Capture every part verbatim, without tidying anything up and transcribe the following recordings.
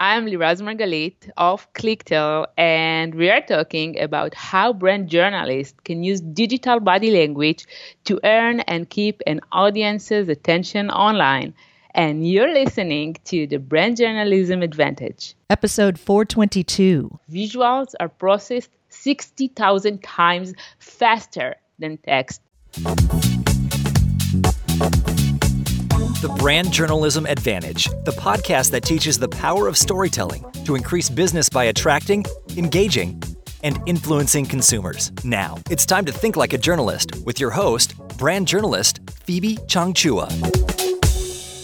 I'm Liraz Margalit of ClickTale, and we are talking about how brand journalists can use digital body language to earn and keep an audience's attention online. And you're listening to the Brand Journalism Advantage. Episode four twenty-two. Visuals are processed sixty thousand times faster than text. The Brand Journalism Advantage, the podcast that teaches the power of storytelling to increase business by attracting, engaging, and influencing consumers. Now, it's time to think like a journalist with your host, brand journalist Phoebe Chong-Chua.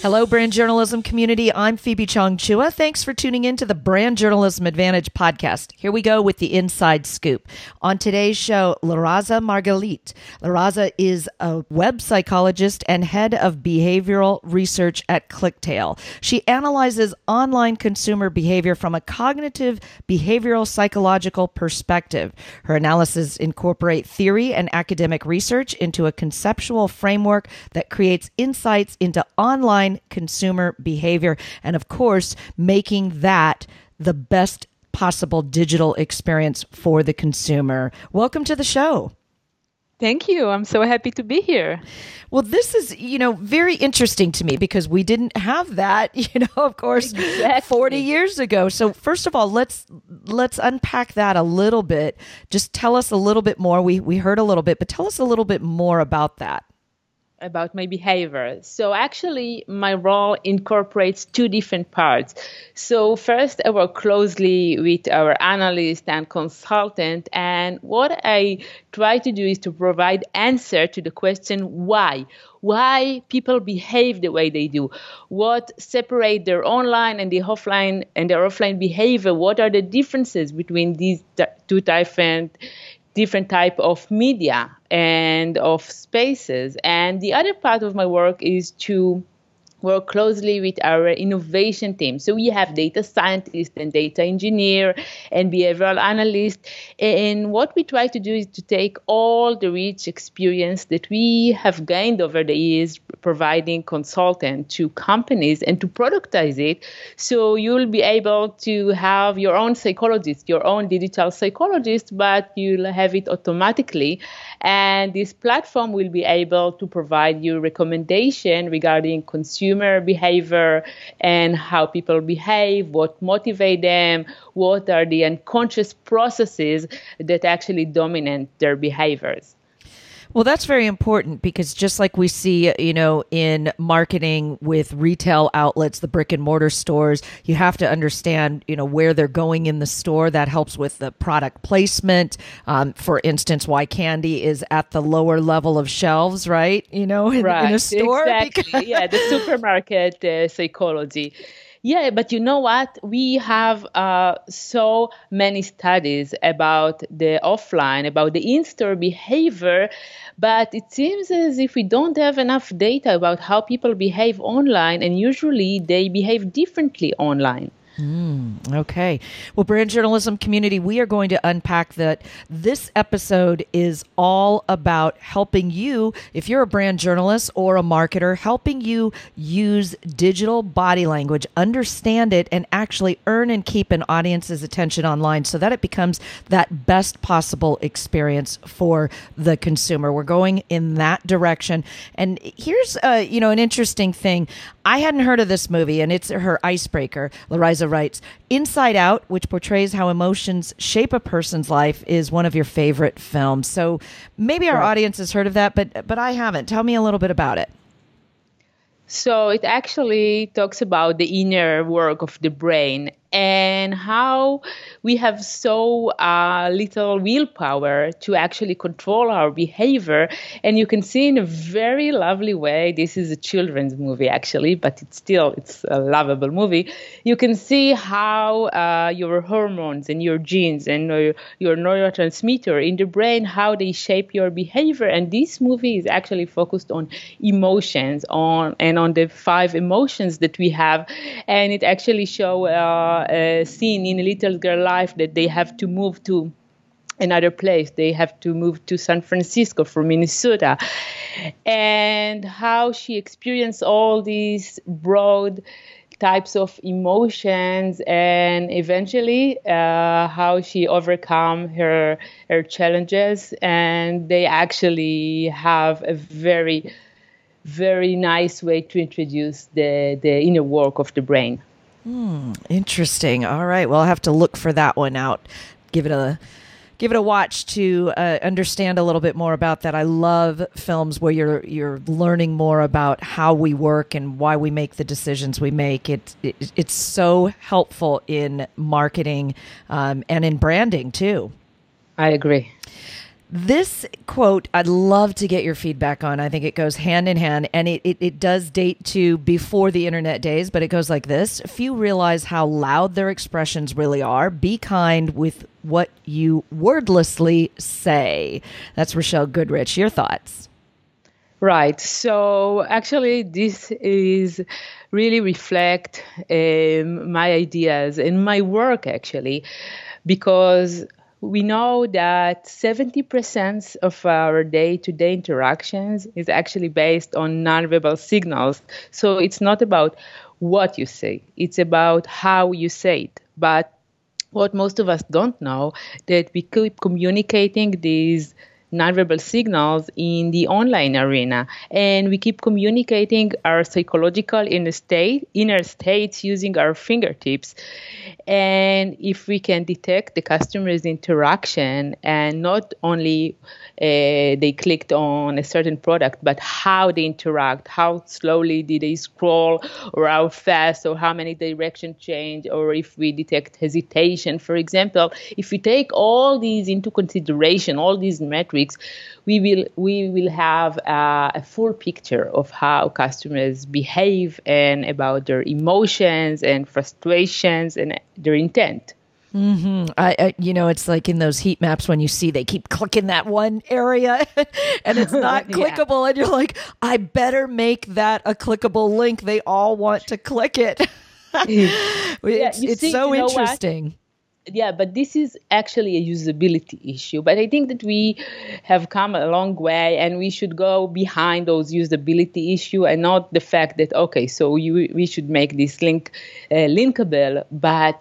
Hello, Brand Journalism community. I'm Phoebe Chong-Chua. Thanks for tuning in to the Brand Journalism Advantage podcast. Here we go with the inside scoop. On today's show, Liraz Margalit. Liraz is a web psychologist and head of behavioral research at ClickTale. She analyzes online consumer behavior from a cognitive behavioral psychological perspective. Her analysis incorporate theory and academic research into a conceptual framework that creates insights into online consumer behavior, and of course, making that the best possible digital experience for the consumer. Welcome to the show. Thank you. I'm so happy to be here. Well, this is, you know, very interesting to me because we didn't have that, you know, of course, exactly. forty years ago. So first of all, let's let's unpack that a little bit. Just tell us a little bit more. We we heard a little bit, but tell us a little bit more about that. About my behavior. So actually, my role incorporates two different parts. So first, I work closely with our analyst and consultant. And what I try to do is to provide answer to the question, why? Why people behave the way they do? What separate their online and the offline and their offline behavior? What are the differences between these two different different type of media and of spaces. And the other part of my work is to work closely with our innovation team. So we have data scientists and data engineer and behavioral analysts. And what we try to do is to take all the rich experience that we have gained over the years, providing consultant to companies and to productize it. So you'll be able to have your own psychologist, your own digital psychologist, but you'll have it automatically. And this platform will be able to provide you recommendation regarding consumer behavior and how people behave, what motivates them, what are the unconscious processes that actually dominate their behaviors. Well, that's very important because just like we see, you know, in marketing with retail outlets, the brick and mortar stores, you have to understand, you know, where they're going in the store. That helps with the product placement. Um, for instance, why candy is at the lower level of shelves, right? You know, in, right. in a store. Exactly. Because- yeah, the supermarket uh, psychology. Yeah, but you know what? We have uh, so many studies about the offline, about the in-store behavior, but it seems as if we don't have enough data about how people behave online, and usually they behave differently online. Mm, okay. Well, Brand Journalism community, we are going to unpack that. This episode is all about helping you, if you're a brand journalist or a marketer, helping you use digital body language, understand it, and actually earn and keep an audience's attention online so that it becomes that best possible experience for the consumer. We're going in that direction. And here's uh, you know, an interesting thing. I hadn't heard of this movie, and it's her icebreaker. Liraz writes, Inside Out, which portrays how emotions shape a person's life, is one of your favorite films. So maybe our audience has heard of that, but but I haven't. Tell me a little bit about it. So it actually talks about the inner work of the brain and how we have so uh, little willpower to actually control our behavior. And you can see in a very lovely way, this is a children's movie actually, but it's still, it's a lovable movie. You can see how uh, your hormones and your genes and your, your neurotransmitter in the brain, how they shape your behavior. And this movie is actually focused on emotions on and on the five emotions that we have. And it actually shows uh, Uh, scene in a little girl life that they have to move to another place. They have to move to San Francisco from Minnesota, and how she experienced all these broad types of emotions, and eventually uh, how she overcome her her challenges. And they actually have a very, very nice way to introduce the, the inner work of the brain. Mm, interesting. All right. Well, I'll have to look for that one out. Give it a... Give it a watch to uh, understand a little bit more about that. I love films where you're you're learning more about how we work and why we make the decisions we make. It, it it's so helpful in marketing um, and in branding too. I agree. This quote, I'd love to get your feedback on. I think it goes hand in hand, and it, it, it does date to before the internet days, but it goes like this. Few realize how loud their expressions really are. Be kind with what you wordlessly say. That's Rochelle Goodrich. Your thoughts? Right. So actually, this is really reflect um, my ideas and my work, actually, because we know that seventy percent of our day-to-day interactions is actually based on nonverbal signals. So it's not about what you say. It's about how you say it. But what most of us don't know, that we keep communicating these nonverbal signals in the online arena. And we keep communicating our psychological inner, state, inner states using our fingertips. And if we can detect the customer's interaction and not only uh, they clicked on a certain product, but how they interact, how slowly did they scroll, or how fast, or how many direction change, or if we detect hesitation, for example, if we take all these into consideration, all these metrics, we will we will have uh, a full picture of how customers behave and about their emotions and frustrations and their intent. Mm-hmm. I, I, you know, it's like in those heat maps when you see they keep clicking that one area and it's not clickable. Yeah. And you're like, I better make that a clickable link. They all want to click it. it's yeah, it's think, so you know interesting. What? Yeah, but this is actually a usability issue. But I think that we have come a long way, and we should go behind those usability issue and not the fact that, okay, so you, we should make this link uh, linkable, but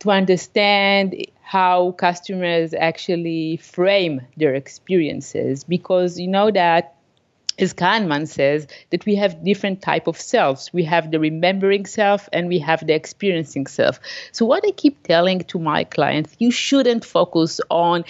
to understand how customers actually frame their experiences, because you know that, as Kahneman says, that we have different type of selves. We have the remembering self and we have the experiencing self. So what I keep telling to my clients, you shouldn't focus on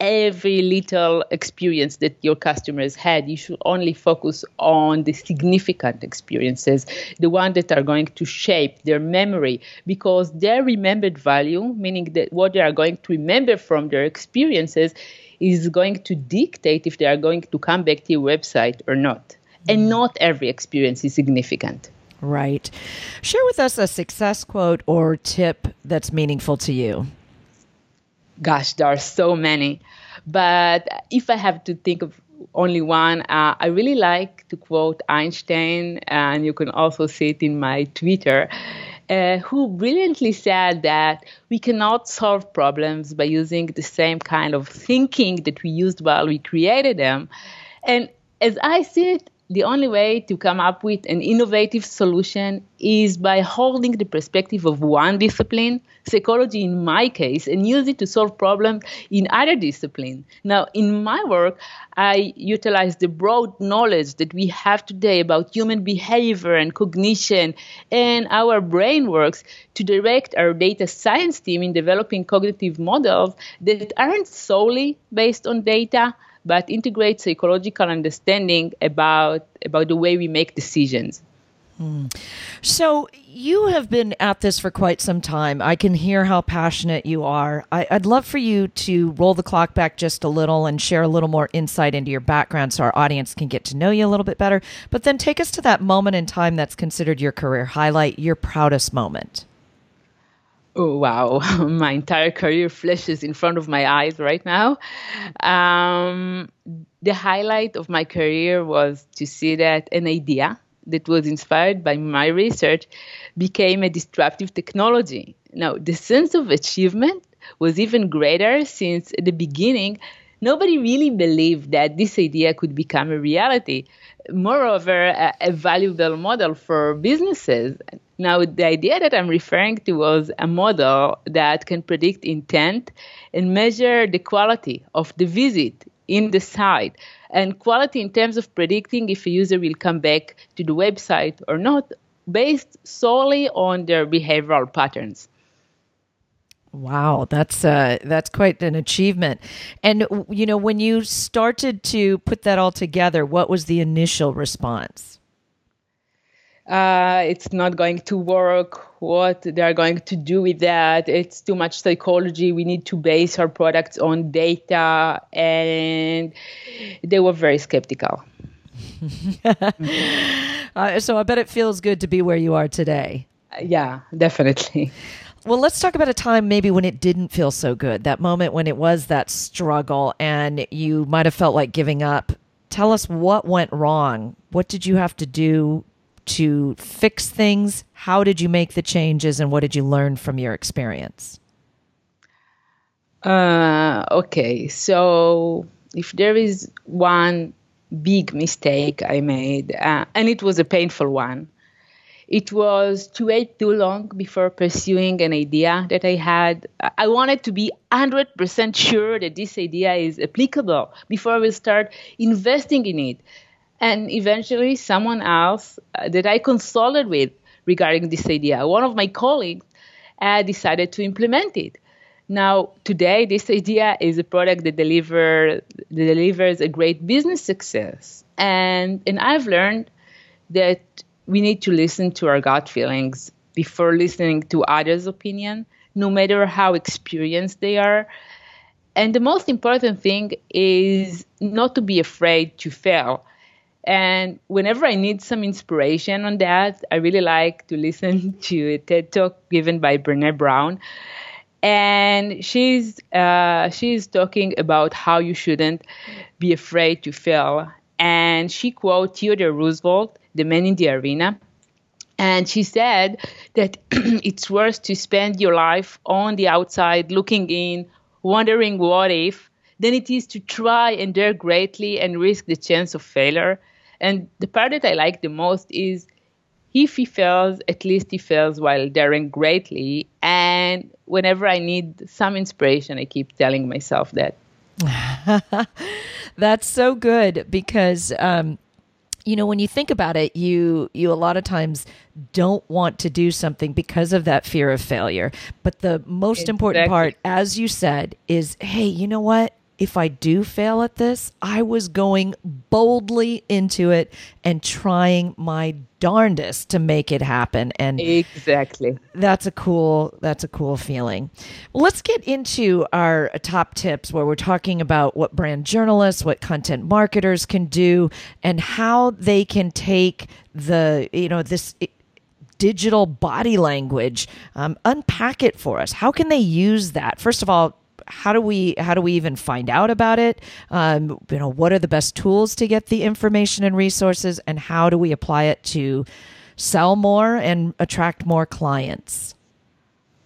every little experience that your customers had. You should only focus on the significant experiences, the ones that are going to shape their memory, because their remembered value, meaning that what they are going to remember from their experiences, is going to dictate if they are going to come back to your website or not. And not every experience is significant. Right. Share with us a success quote or tip that's meaningful to you. Gosh, there are so many. But if I have to think of only one, uh, I really like to quote Einstein, and you can also see it in my Twitter, Uh, who brilliantly said that we cannot solve problems by using the same kind of thinking that we used while we created them. And as I see it, the only way to come up with an innovative solution is by holding the perspective of one discipline, psychology in my case, and use it to solve problems in other discipline. Now, in my work, I utilize the broad knowledge that we have today about human behavior and cognition and our brain works to direct our data science team in developing cognitive models that aren't solely based on data, but integrate psychological understanding about about the way we make decisions. Hmm. So you have been at this for quite some time. I can hear how passionate you are. I, I'd love for you to roll the clock back just a little and share a little more insight into your background so our audience can get to know you a little bit better. But then take us to that moment in time that's considered your career highlight, your proudest moment. Oh, wow. My entire career flashes in front of my eyes right now. Um, the highlight of my career was to see that an idea that was inspired by my research became a disruptive technology. Now, the sense of achievement was even greater since at the beginning, nobody really believed that this idea could become a reality. Moreover, a, a valuable model for businesses. Now, the idea that I'm referring to was a model that can predict intent and measure the quality of the visit in the site, and quality in terms of predicting if a user will come back to the website or not, based solely on their behavioral patterns. Wow, that's uh, that's quite an achievement. And, you know, when you started to put that all together, what was the initial response? Uh, it's not going to work. What they are going to do with that? It's too much psychology. We need to base our products on data. And they were very skeptical. uh, so I bet it feels good to be where you are today. Uh, yeah, definitely. Well, let's talk about a time maybe when it didn't feel so good, that moment when it was that struggle and you might have felt like giving up. Tell us what went wrong. What did you have to do to fix things? How did you make the changes, and what did you learn from your experience? Uh, okay, so if there is one big mistake I made, uh, and it was a painful one, it was to wait too long before pursuing an idea that I had. I wanted to be one hundred percent sure that this idea is applicable before we start investing in it. And eventually someone else that I consulted with regarding this idea, one of my colleagues, uh, decided to implement it. Now, today, this idea is a product that, deliver, that delivers a great business success. And, and I've learned that we need to listen to our gut feelings before listening to others' opinion, no matter how experienced they are. And the most important thing is not to be afraid to fail. And whenever I need some inspiration on that, I really like to listen to a TED Talk given by Brené Brown. And she's uh, she's talking about how you shouldn't be afraid to fail. And she quotes Theodore Roosevelt, the man in the arena. And she said that it's worse to spend your life on the outside, looking in, wondering what if, than it is to try and dare greatly and risk the chance of failure. And the part that I like the most is, if he fails, at least he fails while daring greatly. And whenever I need some inspiration, I keep telling myself that. That's so good, because um, you know, when you think about it, you you a lot of times don't want to do something because of that fear of failure. But the most exactly. important part, as you said, is, hey, you know what? If I do fail at this, I was going boldly into it and trying my darndest to make it happen. And exactly, that's a cool, that's a cool feeling. Well, let's get into our top tips, where we're talking about what brand journalists, what content marketers can do, and how they can take the, you know, this digital body language, um, unpack it for us. How can they use that? First of all, How do we how do we even find out about it? Um, you know, what are the best tools to get the information and resources, and how do we apply it to sell more and attract more clients?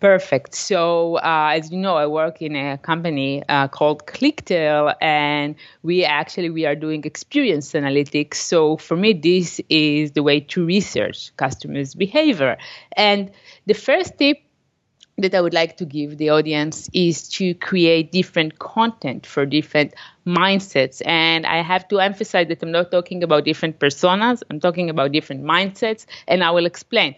Perfect. So, uh, as you know, I work in a company uh, called ClickTale, and we actually we are doing experience analytics. So, for me, this is the way to research customers' behavior. And the first tip that I would like to give the audience is to create different content for different mindsets. And I have to emphasize that I'm not talking about different personas. I'm talking about different mindsets, and I will explain.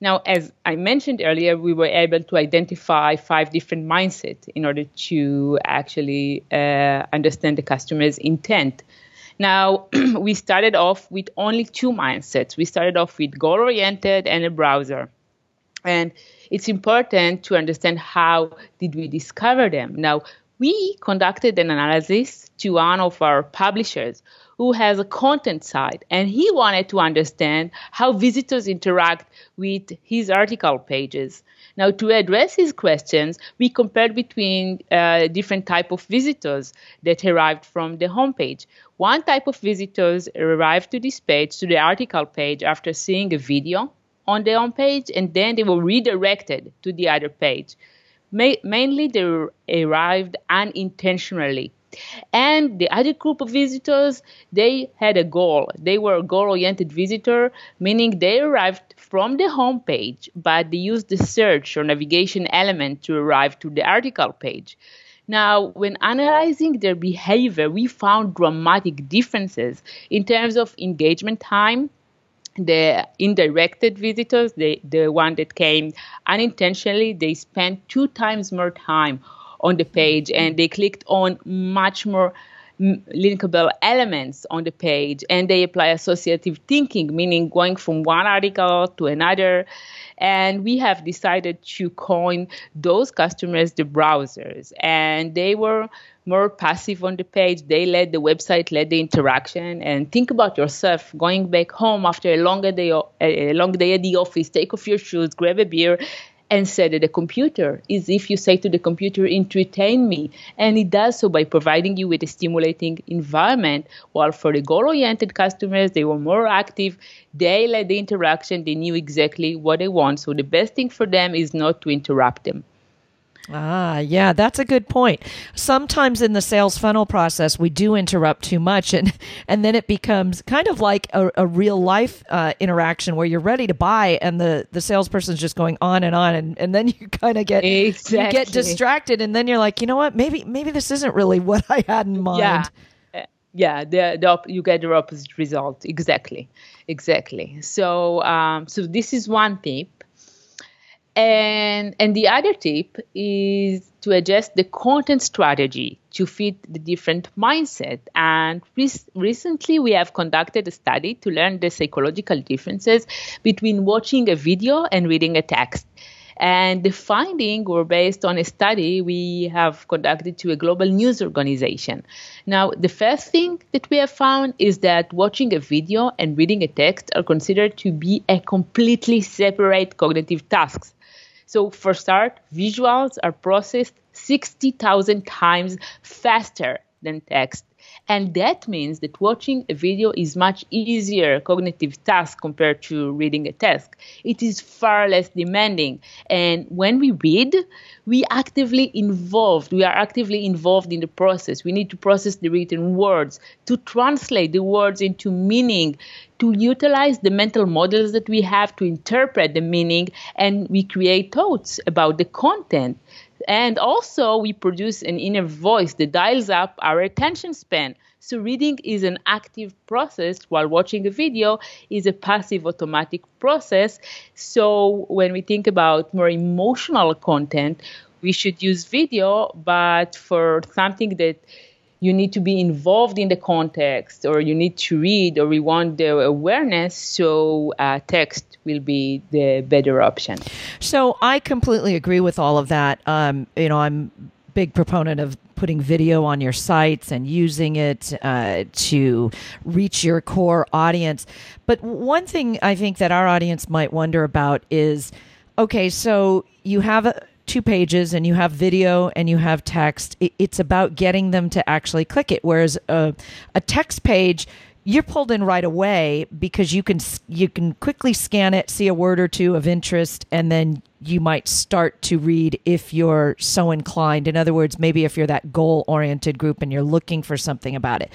Now, as I mentioned earlier, we were able to identify five different mindsets in order to actually uh, understand the customer's intent. Now, we started off with only two mindsets. We started off with goal-oriented and a browser. And it's important to understand, how did we discover them? Now, we conducted an analysis to one of our publishers who has a content site, and he wanted to understand how visitors interact with his article pages. Now, to address his questions, we compared between uh, different types of visitors that arrived from the homepage. One type of visitors arrived to this page, to the article page, after seeing a video on their own page, and then they were redirected to the other page. Ma- mainly, they arrived unintentionally And the other group of visitors, they had a goal. They were a goal-oriented visitor, meaning they arrived from the home page, but they used the search or navigation element to arrive to the article page. Now, when analyzing their behavior, we found dramatic differences in terms of engagement time. The indirected visitors, the, the one that came unintentionally, they spent two times more time on the page, and they clicked on much more linkable elements on the page, and they apply associative thinking, meaning going from one article to another. And we have decided to coin those customers the browsers, and they were more passive on the page. They led the website, led the interaction. And think about yourself going back home after a long day, a long day at the office, take off your shoes, grab a beer, and said to the computer, is if you say to the computer, entertain me. And it does so by providing you with a stimulating environment. While for the goal-oriented customers, they were more active. They led the interaction. They knew exactly what they want. So the best thing for them is not to interrupt them. Ah, yeah, that's a good point. Sometimes in the sales funnel process, we do interrupt too much, and, and then it becomes kind of like a, a real life uh, interaction where you're ready to buy, and the, the salesperson's just going on and on, and, and then you kind of get exactly. you get distracted, and then you're like, you know what, maybe maybe this isn't really what I had in mind. Yeah. Yeah, the, the op- you get the opposite result. Exactly, exactly. So um, so this is one tip. And and the other tip is to adjust the content strategy to fit the different mindset. And re- recently we have conducted a study to learn the psychological differences between watching a video and reading a text. And the findings were based on a study we have conducted to a global news organization. Now, the first thing that we have found is that watching a video and reading a text are considered to be a completely separate cognitive tasks. So for start, visuals are processed sixty thousand times faster than text. And that means that watching a video is much easier cognitive task compared to reading a text. It is far less demanding. And when we read, we actively involved. We are actively involved in the process. We need to process the written words, to translate the words into meaning, to utilize the mental models that we have to interpret the meaning, and we create thoughts about the content. And also, we produce an inner voice that dials up our attention span. So reading is an active process, while watching a video is a passive automatic process. So when we think about more emotional content, we should use video, but for something that you need to be involved in the context, or you need to read, or we want the awareness, so uh, text will be the better option. So I completely agree with all of that. Um, you know, I'm a big proponent of putting video on your sites and using it uh, to reach your core audience. But one thing I think that our audience might wonder about is, okay, so you have a two pages and you have video and you have text. It's about getting them to actually click it. Whereas a, a text page, you're pulled in right away because you can you can quickly scan it, see a word or two of interest, and then you might start to read if you're so inclined. In other words, maybe if you're that goal-oriented group and you're looking for something about it.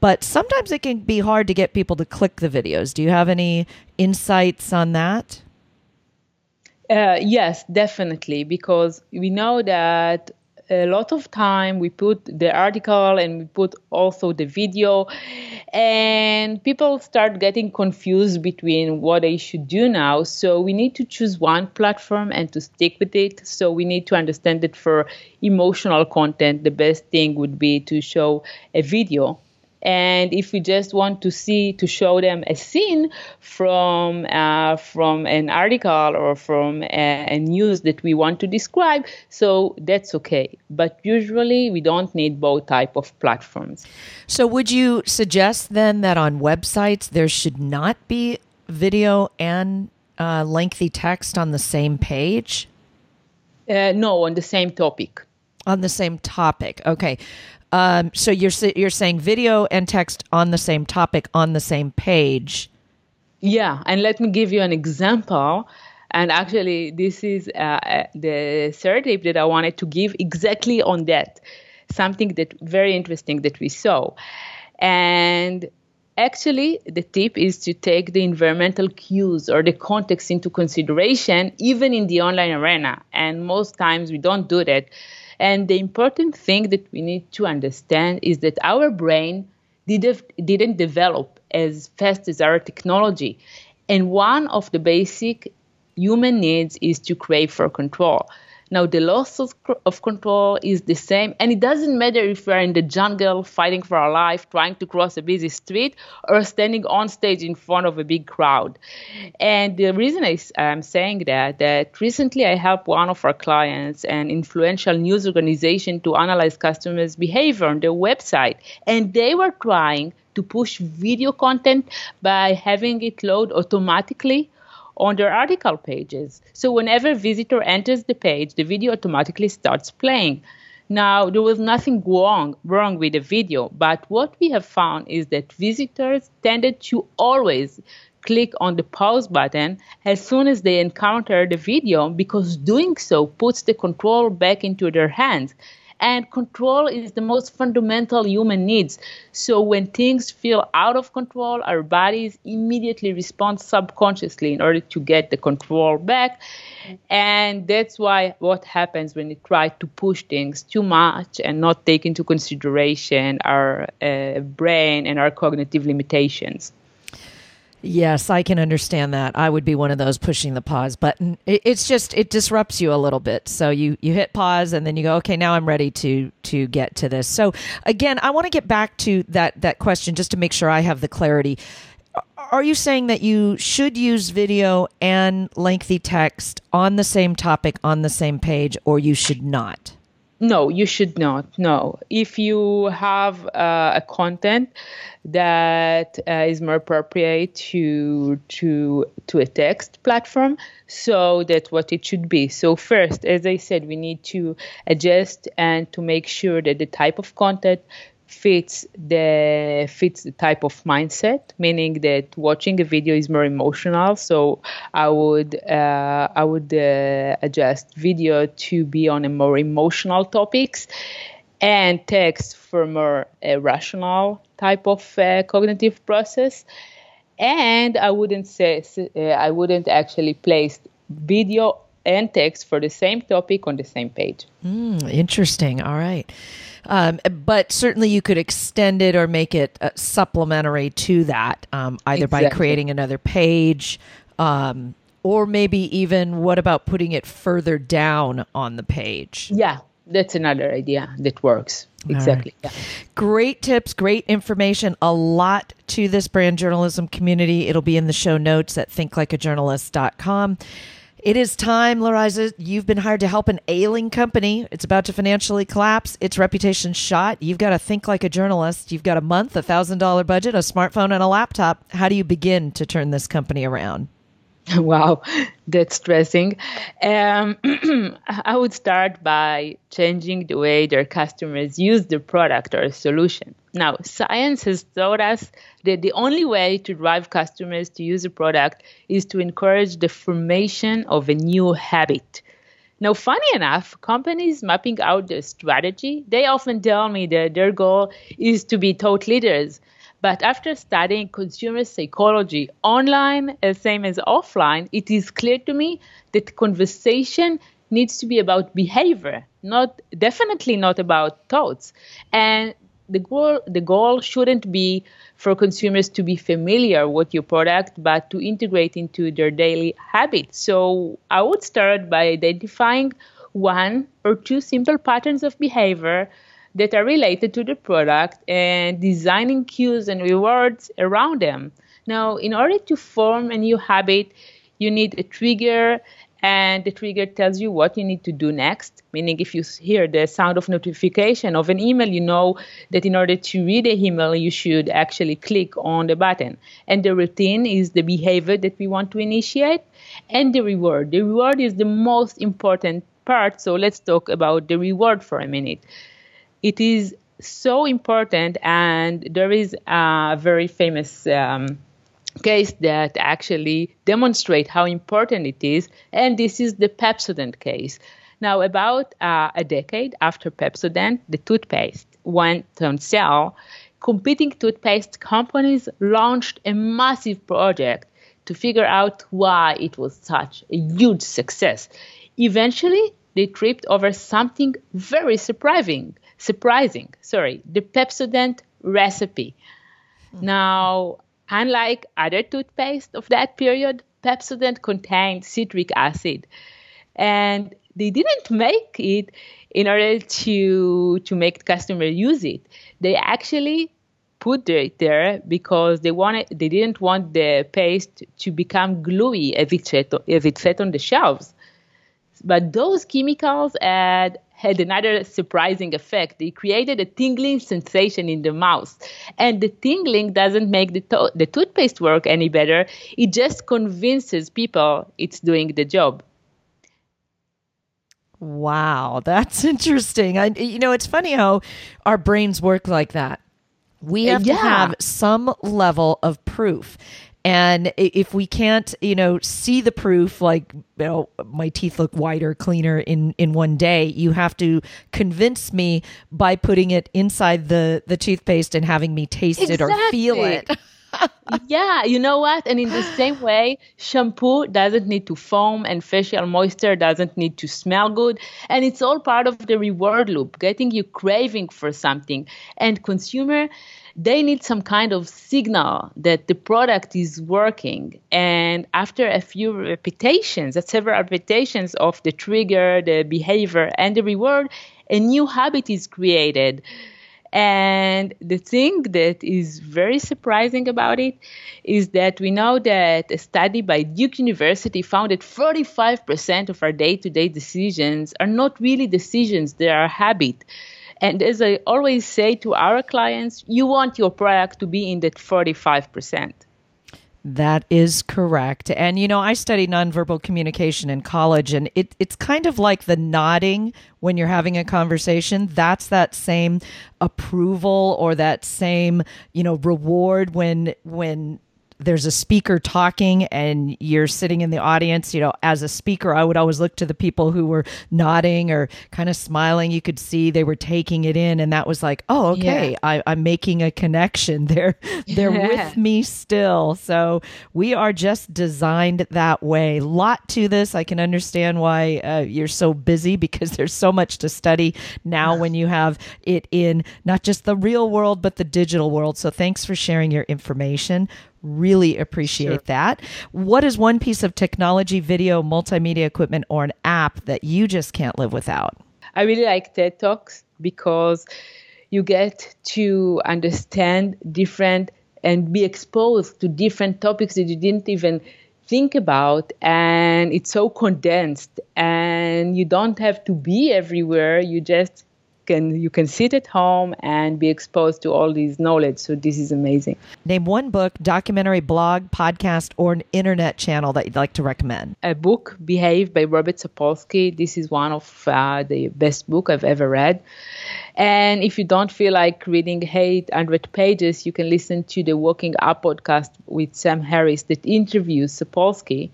But sometimes it can be hard to get people to click the videos. Do you have any insights on that? Uh, yes, definitely, because we know that a lot of time we put the article and we put also the video, and people start getting confused between what they should do now. So we need to choose one platform and to stick with it. So we need to understand that for emotional content, the best thing would be to show a video. And if we just want to see, to show them a scene from uh, from an article or from a, a news that we want to describe, so that's okay. But usually we don't need both type of platforms. So would you suggest then that on websites there should not be video and uh, lengthy text on the same page? Uh, no, on the same topic. On the same topic, okay. Um, so you're you're saying video and text on the same topic on the same page. Yeah, and let me give you an example. And actually, this is uh, the third tip that I wanted to give exactly on that. something that very interesting that we saw. And actually, the tip is to take the environmental cues or the context into consideration, even in the online arena. And most times we don't do that. And the important thing that we need to understand is that our brain did, didn't develop as fast as our technology. And one of the basic human needs is to crave for control. Now, the loss of, of control is the same, and it doesn't matter if we're in the jungle fighting for our life, trying to cross a busy street, or standing on stage in front of a big crowd. And the reason I, I'm saying that, that recently I helped one of our clients, an influential news organization, to analyze customers' behavior on their website. And they were trying to push video content by having it load automatically on their article pages. So whenever a visitor enters the page, the video automatically starts playing. Now, there was nothing wrong, wrong with the video, but what we have found is that visitors tended to always click on the pause button as soon as they encounter the video, because doing so puts the control back into their hands. And control is the most fundamental human needs. So when things feel out of control, our bodies immediately respond subconsciously in order to get the control back. And that's why what happens when we try to push things too much and not take into consideration our uh, brain and our cognitive limitations. Yes, I can understand that. I would be one of those pushing the pause button. It's just, it disrupts you a little bit. So you, you hit pause and then you go, okay, now I'm ready to to get to this. So again, I want to get back to that that question just to make sure I have the clarity. Are you saying that you should use video and lengthy text on the same topic on the same page, or you should not? No, you should not. No. If you have uh, a content that uh, is more appropriate to to to a text platform, so that's what it should be. So first, as I said, we need to adjust and to make sure that the type of content fits the fits the type of mindset, meaning that watching a video is more emotional, so I would uh, I would uh, adjust video to be on a more emotional topics, and text for more uh, rational type of uh, cognitive process. And I wouldn't say uh, I wouldn't actually place video and text for the same topic on the same page. Mm, interesting. All right. Um, but certainly you could extend it or make it uh, supplementary to that, um, either exactly. by creating another page, um, or maybe even what about putting it further down on the page? Yeah, that's another idea that works. Exactly. Right. Yeah. Great tips, great information, a lot to this brand journalism community. It'll be in the show notes at think like a journalist dot com. It is time, Liraz. You've been hired to help an ailing company. It's about to financially collapse. Its reputation shot. You've got to think like a journalist. You've got a month, a one thousand dollars budget, a smartphone, and a laptop. How do you begin to turn this company around? Wow, that's stressing. Um, I would start by changing the way their customers use the product or solution. Now, science has taught us that the only way to drive customers to use a product is to encourage the formation of a new habit. Now, funny enough, companies mapping out their strategy, they often tell me that their goal is to be thought leaders. But after studying consumer psychology online, the same as offline, it is clear to me that conversation needs to be about behavior, not definitely not about thoughts. And the goal, the goal shouldn't be for consumers to be familiar with your product, but to integrate into their daily habits. So I would start by identifying one or two simple patterns of behavior that are related to the product and designing cues and rewards around them. Now, in order to form a new habit, you need a trigger, and the trigger tells you what you need to do next, meaning if you hear the sound of notification of an email, you know that in order to read the email, you should actually click on the button. And the routine is the behavior that we want to initiate, and the reward. The reward is the most important part, so let's talk about the reward for a minute. It is so important, and there is a very famous um, case that actually demonstrates how important it is, and this is the Pepsodent case. Now, about uh, a decade after Pepsodent, the toothpaste went on sale. Competing toothpaste companies launched a massive project to figure out why it was such a huge success. Eventually, they tripped over something very surprising, surprising, sorry, the Pepsodent recipe. Mm. Now, unlike other toothpaste of that period, Pepsodent contained citric acid, and they didn't make it in order to to make the customer use it. They actually put it there because they wanted they didn't want the paste to become gluey as it fed, as it fed on the shelves. But those chemicals had had another surprising effect. They created a tingling sensation in the mouth. And the tingling doesn't make the, to- the toothpaste work any better. It just convinces people it's doing the job. Wow, that's interesting. I, you know, it's funny how our brains work like that. We have yeah. to have some level of proof. And if we can't, you know, see the proof, like, you know, my teeth look whiter, cleaner in, in one day, you have to convince me by putting it inside the, the toothpaste and having me taste exactly. it or feel it. Yeah, you know what? And in the same way, shampoo doesn't need to foam and facial moisture doesn't need to smell good. And it's all part of the reward loop, getting you craving for something. And consumer, they need some kind of signal that the product is working. And after a few repetitions, several repetitions of the trigger, the behavior, and the reward, a new habit is created. And the thing that is very surprising about it is that we know that a study by Duke University found that forty-five percent of our day-to-day decisions are not really decisions, they are habit. And as I always say to our clients, you want your product to be in that forty-five percent. That is correct. And, you know, I studied nonverbal communication in college, and it, it's kind of like the nodding when you're having a conversation. That's that same approval or that same, you know, reward when when there's a speaker talking and you're sitting in the audience. You know, as a speaker, I would always look to the people who were nodding or kind of smiling. You could see they were taking it in. And that was like, oh, okay, yeah. I, I'm making a connection. They're, they're yeah. with me still. So we are just designed that way. Lot to this. I can understand why uh, you're so busy, because there's so much to study now when you have it in not just the real world, but the digital world. So thanks for sharing your information. Really appreciate sure. that. What is one piece of technology, video, multimedia equipment, or an app that you just can't live without? I really like TED Talks because you get to understand different and be exposed to different topics that you didn't even think about. And it's so condensed, and you don't have to be everywhere. You just Can, you can sit at home and be exposed to all these knowledge. So this is amazing. Name one book, documentary, blog, podcast, or an internet channel that you'd like to recommend. A book, Behave by Robert Sapolsky. This is one of uh, the best book I've ever read. And if you don't feel like reading eight hundred pages, you can listen to the Walking Up podcast with Sam Harris that interviews Sapolsky.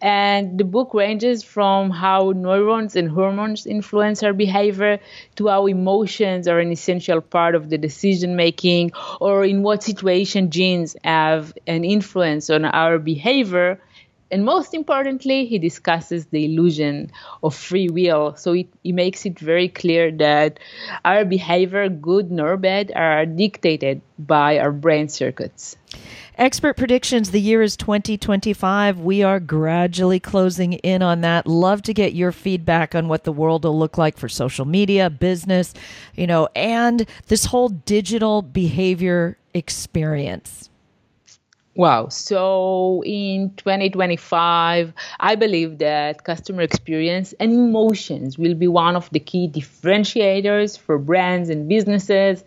And the book ranges from how neurons and hormones influence our behavior to how emotions are an essential part of the decision-making, or in what situation genes have an influence on our behavior. And most importantly, he discusses the illusion of free will. So it, it makes it very clear that our behavior, good nor bad, are dictated by our brain circuits. Expert predictions, the year is twenty twenty-five. We are gradually closing in on that. Love to get your feedback on what the world will look like for social media, business, you know, and this whole digital behavior experience. Wow. So in twenty twenty-five, I believe that customer experience and emotions will be one of the key differentiators for brands and businesses.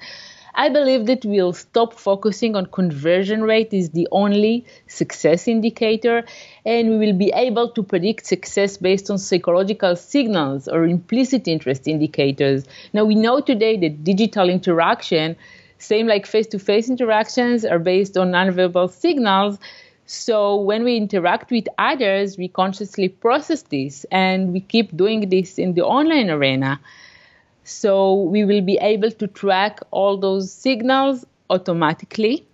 I believe that we'll stop focusing on conversion rate is the only success indicator, and we will be able to predict success based on psychological signals or implicit interest indicators. Now, we know today that digital interaction, same like face-to-face interactions, are based on nonverbal signals. So when we interact with others, we consciously process this, and we keep doing this in the online arena. So we will be able to track all those signals automatically.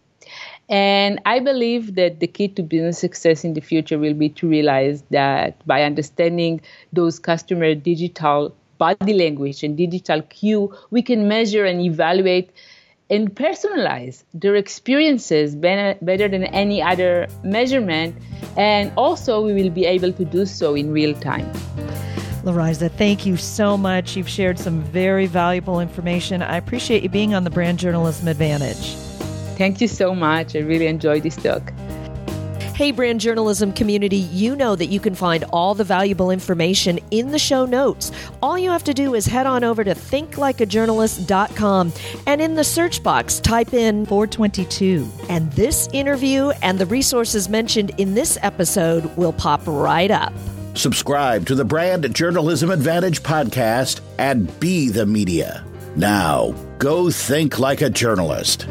And I believe that the key to business success in the future will be to realize that by understanding those customer digital body language and digital cue, we can measure and evaluate and personalize their experiences better than any other measurement. And also we will be able to do so in real time. Liraz, thank you so much. You've shared some very valuable information. I appreciate you being on the Brand Journalism Advantage. Thank you so much. I really enjoyed this talk. Hey, Brand Journalism community, you know that you can find all the valuable information in the show notes. All you have to do is head on over to think like a journalist dot com and in the search box, type in four twenty-two. And this interview and the resources mentioned in this episode will pop right up. Subscribe to the Brand Journalism Advantage podcast and be the media. Now, go think like a journalist.